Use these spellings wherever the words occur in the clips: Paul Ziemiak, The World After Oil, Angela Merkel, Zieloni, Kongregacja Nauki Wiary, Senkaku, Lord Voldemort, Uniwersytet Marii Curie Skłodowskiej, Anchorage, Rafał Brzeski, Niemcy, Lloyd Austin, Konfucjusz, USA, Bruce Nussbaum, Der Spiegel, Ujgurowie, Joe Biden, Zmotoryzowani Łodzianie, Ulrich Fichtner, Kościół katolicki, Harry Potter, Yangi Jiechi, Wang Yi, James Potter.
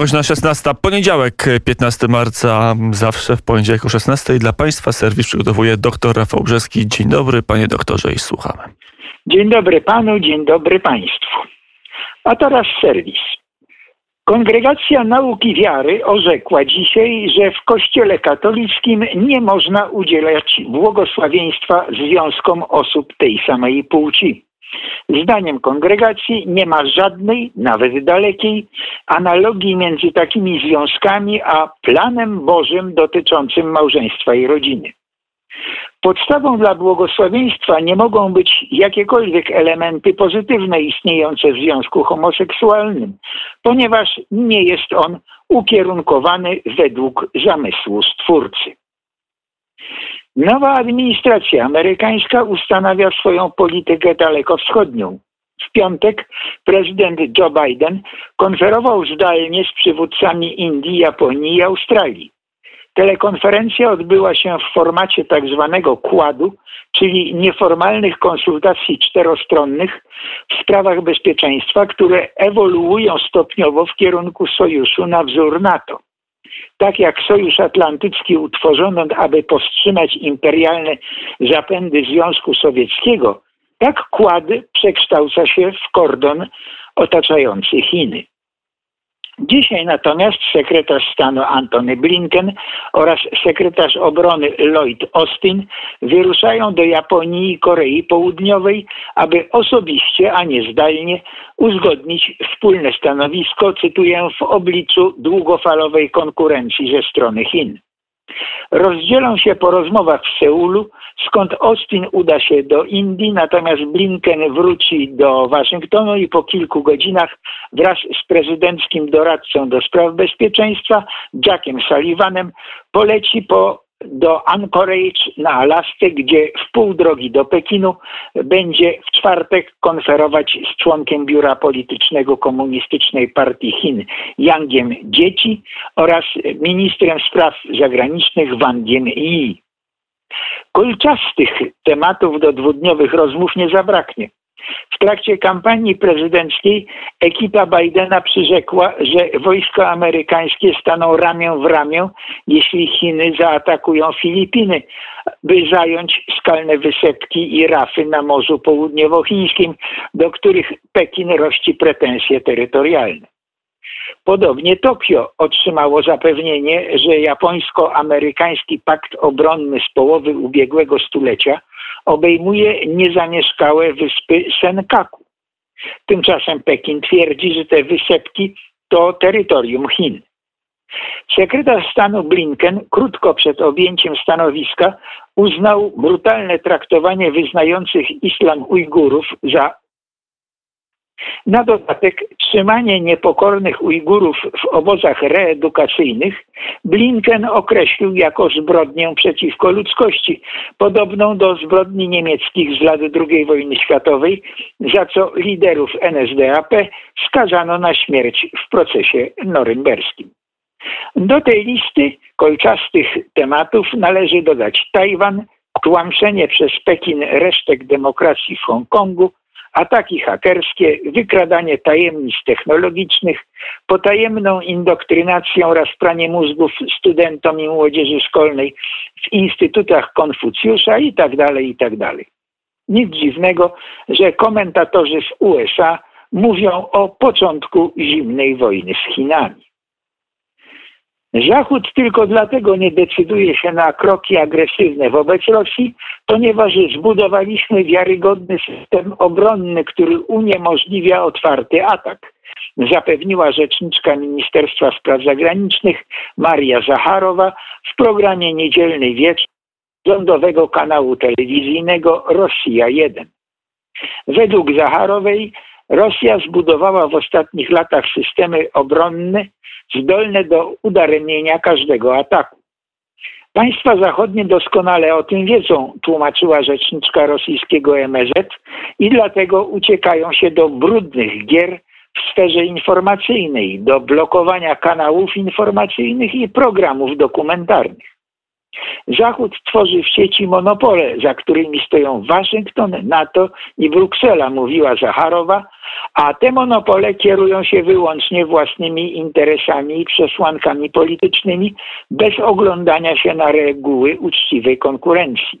Godzina 16, poniedziałek, 15 marca, zawsze w poniedziałek o 16. Dla Państwa serwis przygotowuje dr Rafał Brzeski. Dzień dobry, panie doktorze, i słuchamy. Dzień dobry panu, dzień dobry państwu. A teraz serwis. Kongregacja Nauki Wiary orzekła dzisiaj, że w Kościele katolickim nie można udzielać błogosławieństwa związkom osób tej samej płci. Zdaniem kongregacji nie ma żadnej, nawet dalekiej, analogii między takimi związkami a planem Bożym dotyczącym małżeństwa i rodziny. Podstawą dla błogosławieństwa nie mogą być jakiekolwiek elementy pozytywne istniejące w związku homoseksualnym, ponieważ nie jest on ukierunkowany według zamysłu Stwórcy. Nowa administracja amerykańska ustanawia swoją politykę dalekowschodnią. W piątek prezydent Joe Biden konferował zdalnie z przywódcami Indii, Japonii i Australii. Telekonferencja odbyła się w formacie tzw. kładu, czyli nieformalnych konsultacji czterostronnych w sprawach bezpieczeństwa, które ewoluują stopniowo w kierunku sojuszu na wzór NATO. Tak jak Sojusz Atlantycki utworzono, aby powstrzymać imperialne zapędy Związku Sowieckiego, tak kład przekształca się w kordon otaczający Chiny. Dzisiaj natomiast sekretarz stanu Antony Blinken oraz sekretarz obrony Lloyd Austin wyruszają do Japonii i Korei Południowej, aby osobiście, a nie zdalnie, uzgodnić wspólne stanowisko, cytuję, w obliczu długofalowej konkurencji ze strony Chin. Rozdzielą się po rozmowach w Seulu, skąd Austin uda się do Indii, natomiast Blinken wróci do Waszyngtonu i po kilku godzinach wraz z prezydenckim doradcą do spraw bezpieczeństwa, Jackiem Sullivanem, poleci do Anchorage na Alasce, gdzie w pół drogi do Pekinu będzie w czwartek konferować z członkiem biura politycznego Komunistycznej Partii Chin Yangiem Jiechi oraz ministrem spraw zagranicznych Wangiem Yi. Kolczastych tematów do dwudniowych rozmów nie zabraknie. W trakcie kampanii prezydenckiej ekipa Bidena przyrzekła, że wojska amerykańskie staną ramię w ramię, jeśli Chiny zaatakują Filipiny, by zająć skalne wysepki i rafy na Morzu Południowochińskim, do których Pekin rości pretensje terytorialne. Podobnie Tokio otrzymało zapewnienie, że japońsko-amerykański pakt obronny z połowy ubiegłego stulecia obejmuje niezamieszkałe wyspy Senkaku. Tymczasem Pekin twierdzi, że te wysepki to terytorium Chin. Sekretarz stanu Blinken krótko przed objęciem stanowiska uznał brutalne traktowanie wyznających islam Ujgurów za. Na dodatek trzymanie niepokornych Ujgurów w obozach reedukacyjnych Blinken określił jako zbrodnię przeciwko ludzkości, podobną do zbrodni niemieckich z lat II wojny światowej, za co liderów NSDAP skazano na śmierć w procesie norymberskim. Do tej listy kolczastych tematów należy dodać Tajwan, tłamszenie przez Pekin resztek demokracji w Hongkongu, ataki hakerskie, wykradanie tajemnic technologicznych, potajemną indoktrynację oraz pranie mózgów studentom i młodzieży szkolnej w instytutach Konfucjusza itd. Nic dziwnego, że komentatorzy z USA mówią o początku zimnej wojny z Chinami. Zachód tylko dlatego nie decyduje się na kroki agresywne wobec Rosji, ponieważ zbudowaliśmy wiarygodny system obronny, który uniemożliwia otwarty atak, zapewniła rzeczniczka Ministerstwa Spraw Zagranicznych Maria Zacharowa w programie Niedzielny Wieczór rządowego kanału telewizyjnego Rosja 1. Według Zacharowej Rosja zbudowała w ostatnich latach systemy obronne zdolne do udaremnienia każdego ataku. Państwa zachodnie doskonale o tym wiedzą, tłumaczyła rzeczniczka rosyjskiego MSZ, i dlatego uciekają się do brudnych gier w sferze informacyjnej, do blokowania kanałów informacyjnych i programów dokumentarnych. Zachód tworzy w sieci monopole, za którymi stoją Waszyngton, NATO i Bruksela, mówiła Zacharowa, a te monopole kierują się wyłącznie własnymi interesami i przesłankami politycznymi, bez oglądania się na reguły uczciwej konkurencji.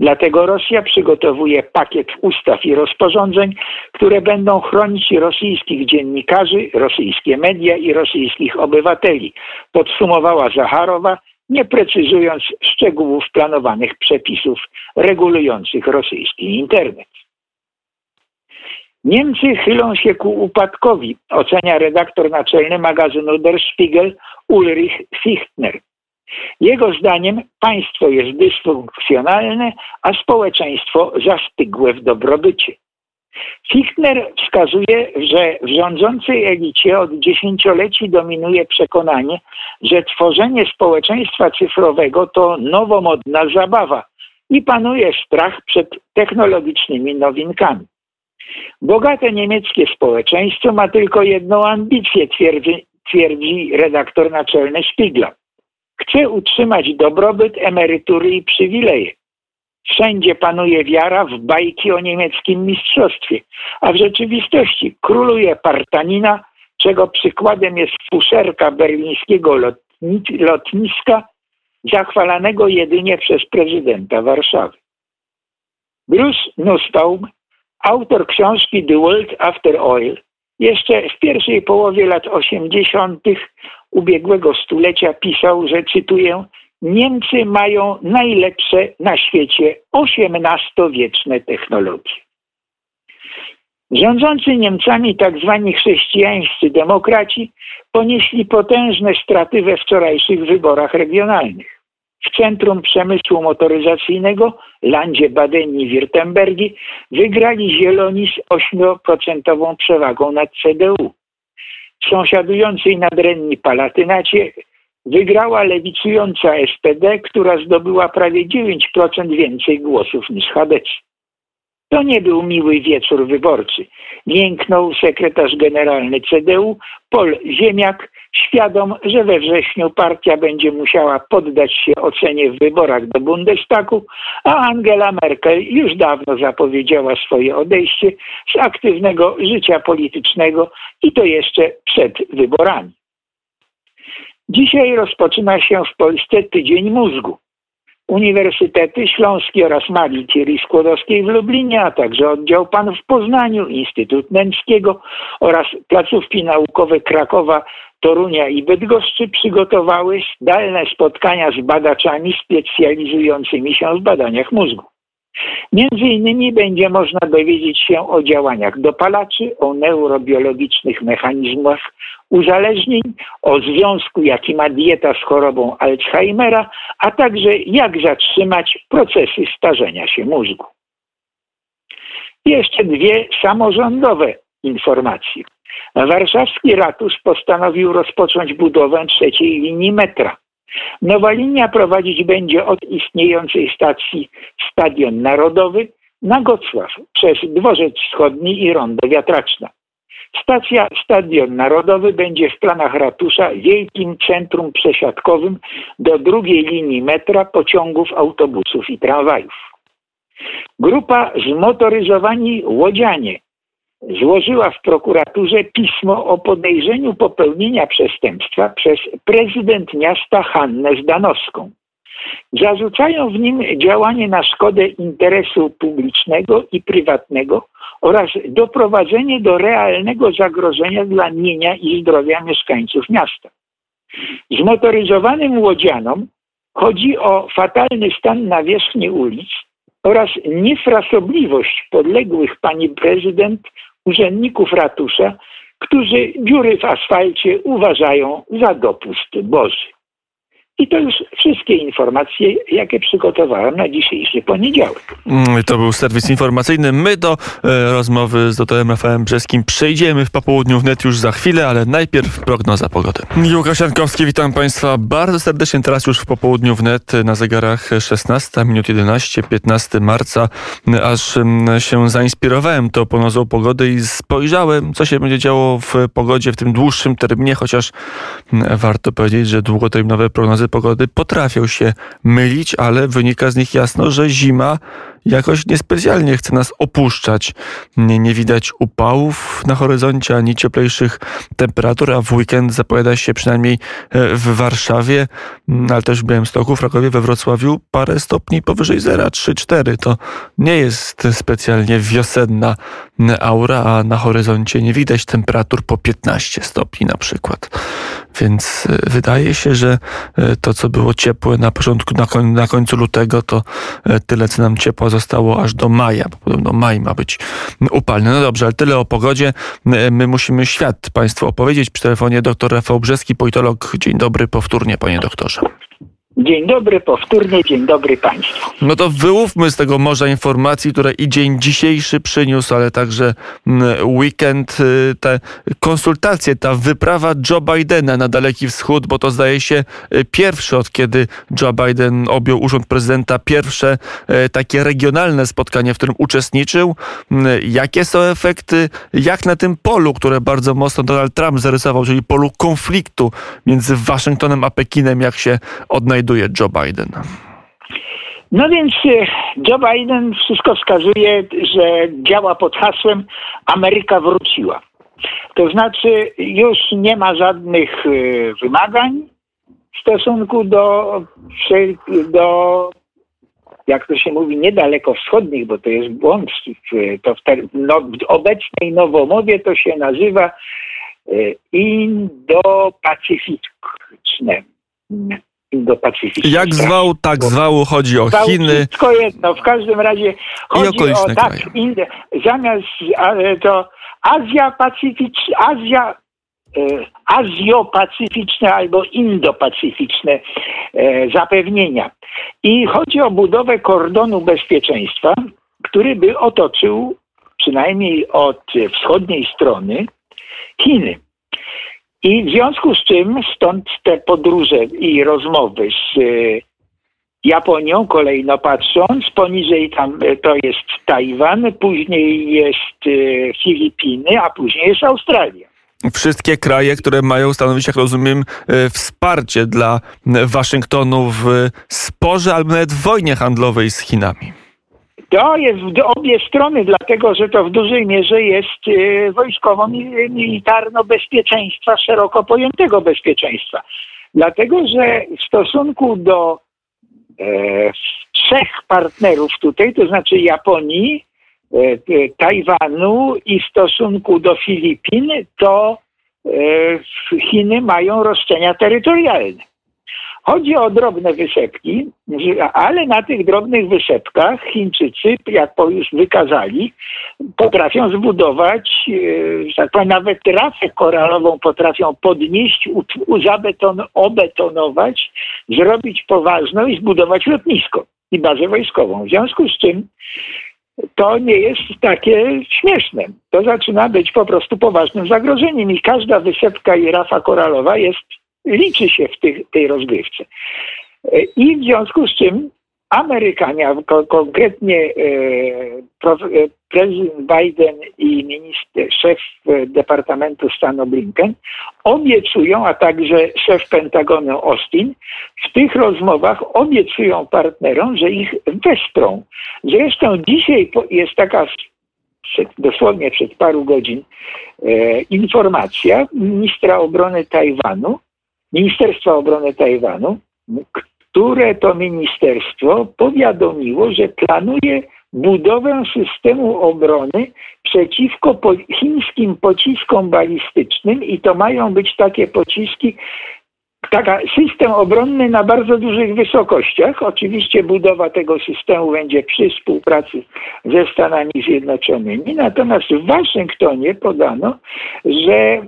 Dlatego Rosja przygotowuje pakiet ustaw i rozporządzeń, które będą chronić rosyjskich dziennikarzy, rosyjskie media i rosyjskich obywateli, podsumowała Zacharowa, nie precyzując szczegółów planowanych przepisów regulujących rosyjski internet. Niemcy chylą się ku upadkowi, ocenia redaktor naczelny magazynu Der Spiegel Ulrich Fichtner. Jego zdaniem państwo jest dysfunkcjonalne, a społeczeństwo zastygłe w dobrobycie. Fichtner wskazuje, że w rządzącej elicie od dziesięcioleci dominuje przekonanie, że tworzenie społeczeństwa cyfrowego to nowomodna zabawa i panuje strach przed technologicznymi nowinkami. Bogate niemieckie społeczeństwo ma tylko jedną ambicję, twierdzi redaktor naczelny Spiegla. Chce utrzymać dobrobyt, emerytury i przywileje. Wszędzie panuje wiara w bajki o niemieckim mistrzostwie, a w rzeczywistości króluje partanina, czego przykładem jest fuszerka berlińskiego lotniska, zachwalanego jedynie przez prezydenta Warszawy. Bruce Nussbaum, autor książki The World After Oil, jeszcze w pierwszej połowie lat 80. ubiegłego stulecia pisał, że cytuję: Niemcy mają najlepsze na świecie XVIII-wieczne technologie. Rządzący Niemcami tzw. chrześcijańscy demokraci ponieśli potężne straty we wczorajszych wyborach regionalnych. W Centrum Przemysłu Motoryzacyjnego, landzie Badenii i Wirtembergi, wygrali Zieloni z 8% przewagą nad CDU. W sąsiadującej nadrenni Palatynacie wygrała lewicująca SPD, która zdobyła prawie 9% więcej głosów niż Chadec. To nie był miły wieczór wyborczy. Jęknął sekretarz generalny CDU Paul Ziemiak, świadom, że we wrześniu partia będzie musiała poddać się ocenie w wyborach do Bundestagu, a Angela Merkel już dawno zapowiedziała swoje odejście z aktywnego życia politycznego i to jeszcze przed wyborami. Dzisiaj rozpoczyna się w Polsce Tydzień Mózgu. Uniwersytety Śląskie oraz Marii Curie Skłodowskiej w Lublinie, a także oddział PAN w Poznaniu, Instytut Neckiego oraz placówki naukowe Krakowa, Torunia i Bydgoszczy przygotowały zdalne spotkania z badaczami specjalizującymi się w badaniach mózgu. Między innymi będzie można dowiedzieć się o działaniach dopalaczy, o neurobiologicznych mechanizmach uzależnień, o związku, jaki ma dieta z chorobą Alzheimera, a także jak zatrzymać procesy starzenia się mózgu. Jeszcze dwie samorządowe informacje. Warszawski Ratusz postanowił rozpocząć budowę trzeciej linii metra. Nowa linia prowadzić będzie od istniejącej stacji Stadion Narodowy na Gocław przez Dworzec Wschodni i Rondo Wiatraczna. Stacja Stadion Narodowy będzie w planach ratusza wielkim centrum przesiadkowym do drugiej linii metra, pociągów, autobusów i tramwajów. Grupa Zmotoryzowani Łodzianie złożyła w prokuraturze pismo o podejrzeniu popełnienia przestępstwa przez prezydent miasta Hannę Zdanowską. Zarzucają w nim działanie na szkodę interesu publicznego i prywatnego oraz doprowadzenie do realnego zagrożenia dla mienia i zdrowia mieszkańców miasta. Zmotoryzowanym łodzianom chodzi o fatalny stan nawierzchni ulic oraz niefrasobliwość podległych pani prezydent urzędników ratusza, którzy dziury w asfalcie uważają za dopust Boży. I to już wszystkie informacje, jakie przygotowałem na dzisiejszy poniedziałek. To był serwis informacyjny. My do rozmowy z doktorem Rafałem Brzeskim przejdziemy w popołudniu wnet już za chwilę, ale najpierw prognoza pogody. Józef Krasienkowski, witam Państwa bardzo serdecznie. Teraz już w popołudniu wnet na zegarach 16:11, 15 marca. Aż się zainspirowałem tą prognozą pogody i spojrzałem, co się będzie działo w pogodzie w tym dłuższym terminie, chociaż warto powiedzieć, że długoterminowe prognozy pogody potrafią się mylić, ale wynika z nich jasno, że zima jakoś niespecjalnie chce nas opuszczać. Nie widać upałów na horyzoncie, ani cieplejszych temperatur, a w weekend zapowiada się przynajmniej w Warszawie, ale też w Białymstoku, w Krakowie, we Wrocławiu parę stopni powyżej zera, 3-4. To nie jest specjalnie wiosenna aura, a na horyzoncie nie widać temperatur po 15 stopni na przykład. Więc wydaje się, że to, co było ciepłe na początku, na końcu lutego, to tyle, co nam ciepła zostało aż do maja, bo podobno maj ma być upalny. No dobrze, ale tyle o pogodzie. My musimy świat Państwu opowiedzieć. Przy telefonie dr Rafał Brzeski, politolog. Dzień dobry powtórnie, panie doktorze. Dzień dobry powtórnie, dzień dobry Państwu. No to wyłówmy z tego morza informacji, które i dzień dzisiejszy przyniósł, ale także weekend, te konsultacje, ta wyprawa Joe Bidena na Daleki Wschód, bo to zdaje się pierwszy od kiedy Joe Biden objął urząd prezydenta, pierwsze takie regionalne spotkanie, w którym uczestniczył. Jakie są efekty, jak na tym polu, które bardzo mocno Donald Trump zarysował, czyli polu konfliktu między Waszyngtonem a Pekinem, jak się odnajduje Joe Biden? No więc Joe Biden, wszystko wskazuje, że działa pod hasłem Ameryka wróciła. To znaczy już nie ma żadnych wymagań w stosunku do jak to się mówi, niedaleko wschodnich, bo to jest błąd. To w obecnej nowomowie to się nazywa Indo-Pacyficznym. Jak zwał, tak zwał, chodzi o Chiny. Wszystko jedno, w każdym razie chodzi o tak, zamiast to azjopacyficzne albo indopacyficzne zapewnienia. I chodzi o budowę kordonu bezpieczeństwa, który by otoczył przynajmniej od wschodniej strony Chiny. I w związku z czym stąd te podróże i rozmowy z Japonią, kolejno patrząc, poniżej tam to jest Tajwan, później jest Filipiny, a później jest Australia. Wszystkie kraje, które mają stanowić, jak rozumiem, wsparcie dla Waszyngtonu w sporze, albo nawet w wojnie handlowej z Chinami. To jest w obie strony, dlatego że to w dużej mierze jest wojskowo-militarno-bezpieczeństwa, szeroko pojętego bezpieczeństwa. Dlatego, że w stosunku do trzech partnerów tutaj, to znaczy Japonii, Tajwanu i w stosunku do Filipin, to Chiny mają roszczenia terytorialne. Chodzi o drobne wysepki, ale na tych drobnych wysepkach Chińczycy, jak już wykazali, potrafią zbudować, tak powiem, nawet rafę koralową potrafią podnieść, obetonować, zrobić poważną i zbudować lotnisko i bazę wojskową. W związku z czym to nie jest takie śmieszne. To zaczyna być po prostu poważnym zagrożeniem i każda wysepka i rafa koralowa liczy się w tej rozgrywce. I w związku z czym Amerykanie, konkretnie prezydent Biden i szef Departamentu Stanu Blinken obiecują, a także szef Pentagonu Austin, w tych rozmowach obiecują partnerom, że ich wesprą. Zresztą dzisiaj jest taka dosłownie przed paru godzin informacja Ministerstwa Obrony Tajwanu, które to ministerstwo powiadomiło, że planuje budowę systemu obrony przeciwko chińskim pociskom balistycznym i to mają być takie pociski, system obronny na bardzo dużych wysokościach. Oczywiście budowa tego systemu będzie przy współpracy ze Stanami Zjednoczonymi. Natomiast w Waszyngtonie podano, że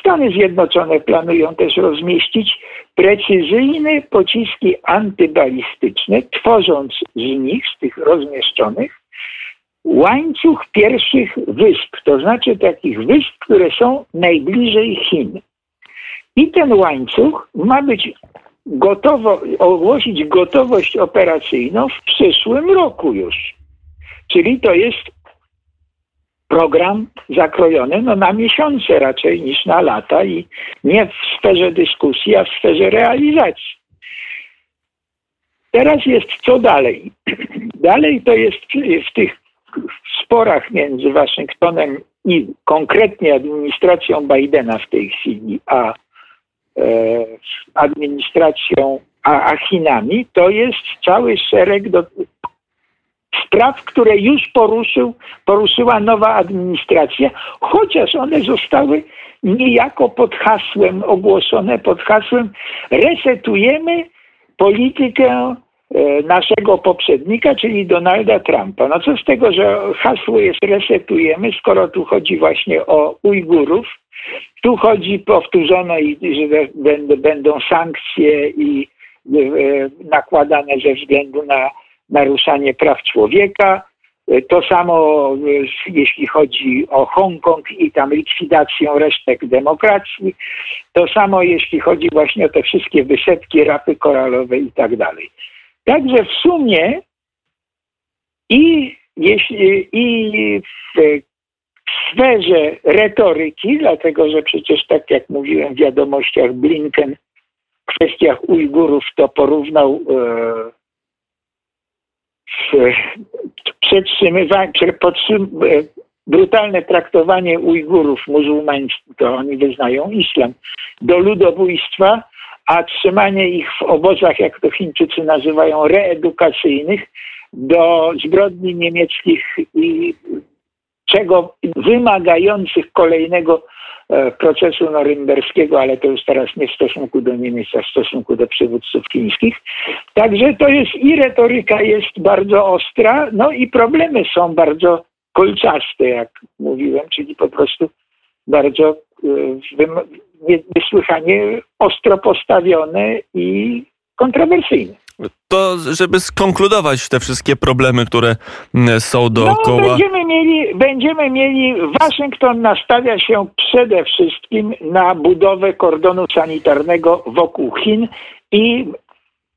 Stany Zjednoczone planują też rozmieścić precyzyjne pociski antybalistyczne, tworząc z nich, z tych rozmieszczonych, łańcuch pierwszych wysp, to znaczy takich wysp, które są najbliżej Chin. I ten łańcuch ma być ogłosić gotowość operacyjną w przyszłym roku już. Czyli to jest program zakrojony na miesiące raczej niż na lata i nie w sferze dyskusji, a w sferze realizacji. Teraz jest co dalej? Dalej to jest w tych sporach między Waszyngtonem i konkretnie administracją Bidena w tej chwili, a Chinami, to jest cały szereg spraw, które już poruszyła nowa administracja, chociaż one zostały niejako ogłoszone pod hasłem resetujemy politykę naszego poprzednika, czyli Donalda Trumpa. No co z tego, że hasło jest resetujemy, skoro tu chodzi właśnie o Ujgurów, tu chodzi, powtórzono, że będą sankcje i nakładane ze względu na naruszanie praw człowieka. To samo jeśli chodzi o Hongkong i tam likwidację resztek demokracji. To samo jeśli chodzi właśnie o te wszystkie wysepki, rapy koralowe i tak dalej. Także w sumie i w sferze retoryki, dlatego że przecież tak jak mówiłem w wiadomościach Blinken w kwestiach Ujgurów to porównał brutalne traktowanie Ujgurów muzułmańskich, to oni wyznają islam, do ludobójstwa, a trzymanie ich w obozach, jak to Chińczycy nazywają, reedukacyjnych, do zbrodni niemieckich i czego wymagających kolejnego procesu norymberskiego, ale to już teraz nie w stosunku do Niemiec, a w stosunku do przywódców chińskich. Także to jest i retoryka jest bardzo ostra, no i problemy są bardzo kolczaste, jak mówiłem, czyli po prostu bardzo niesłychanie ostro postawione i kontrowersyjne. To, żeby skonkludować te wszystkie problemy, które są dookoła... No, będziemy mieli... Waszyngton nastawia się przede wszystkim na budowę kordonu sanitarnego wokół Chin i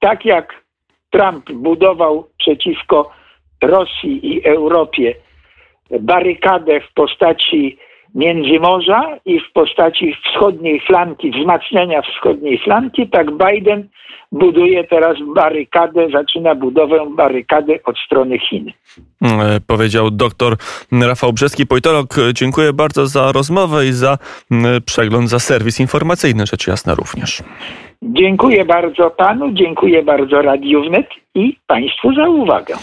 tak jak Trump budował przeciwko Rosji i Europie barykadę w postaci Międzymorza i w postaci wschodniej flanki, wzmacniania wschodniej flanki, tak Biden buduje teraz barykadę, zaczyna budowę barykady od strony Chin. Powiedział doktor Rafał Brzeski, politolog. Dziękuję bardzo za rozmowę i za przegląd, za serwis informacyjny, rzecz jasna również. Dziękuję bardzo panu, dziękuję bardzo Radiu Wnet i państwu za uwagę.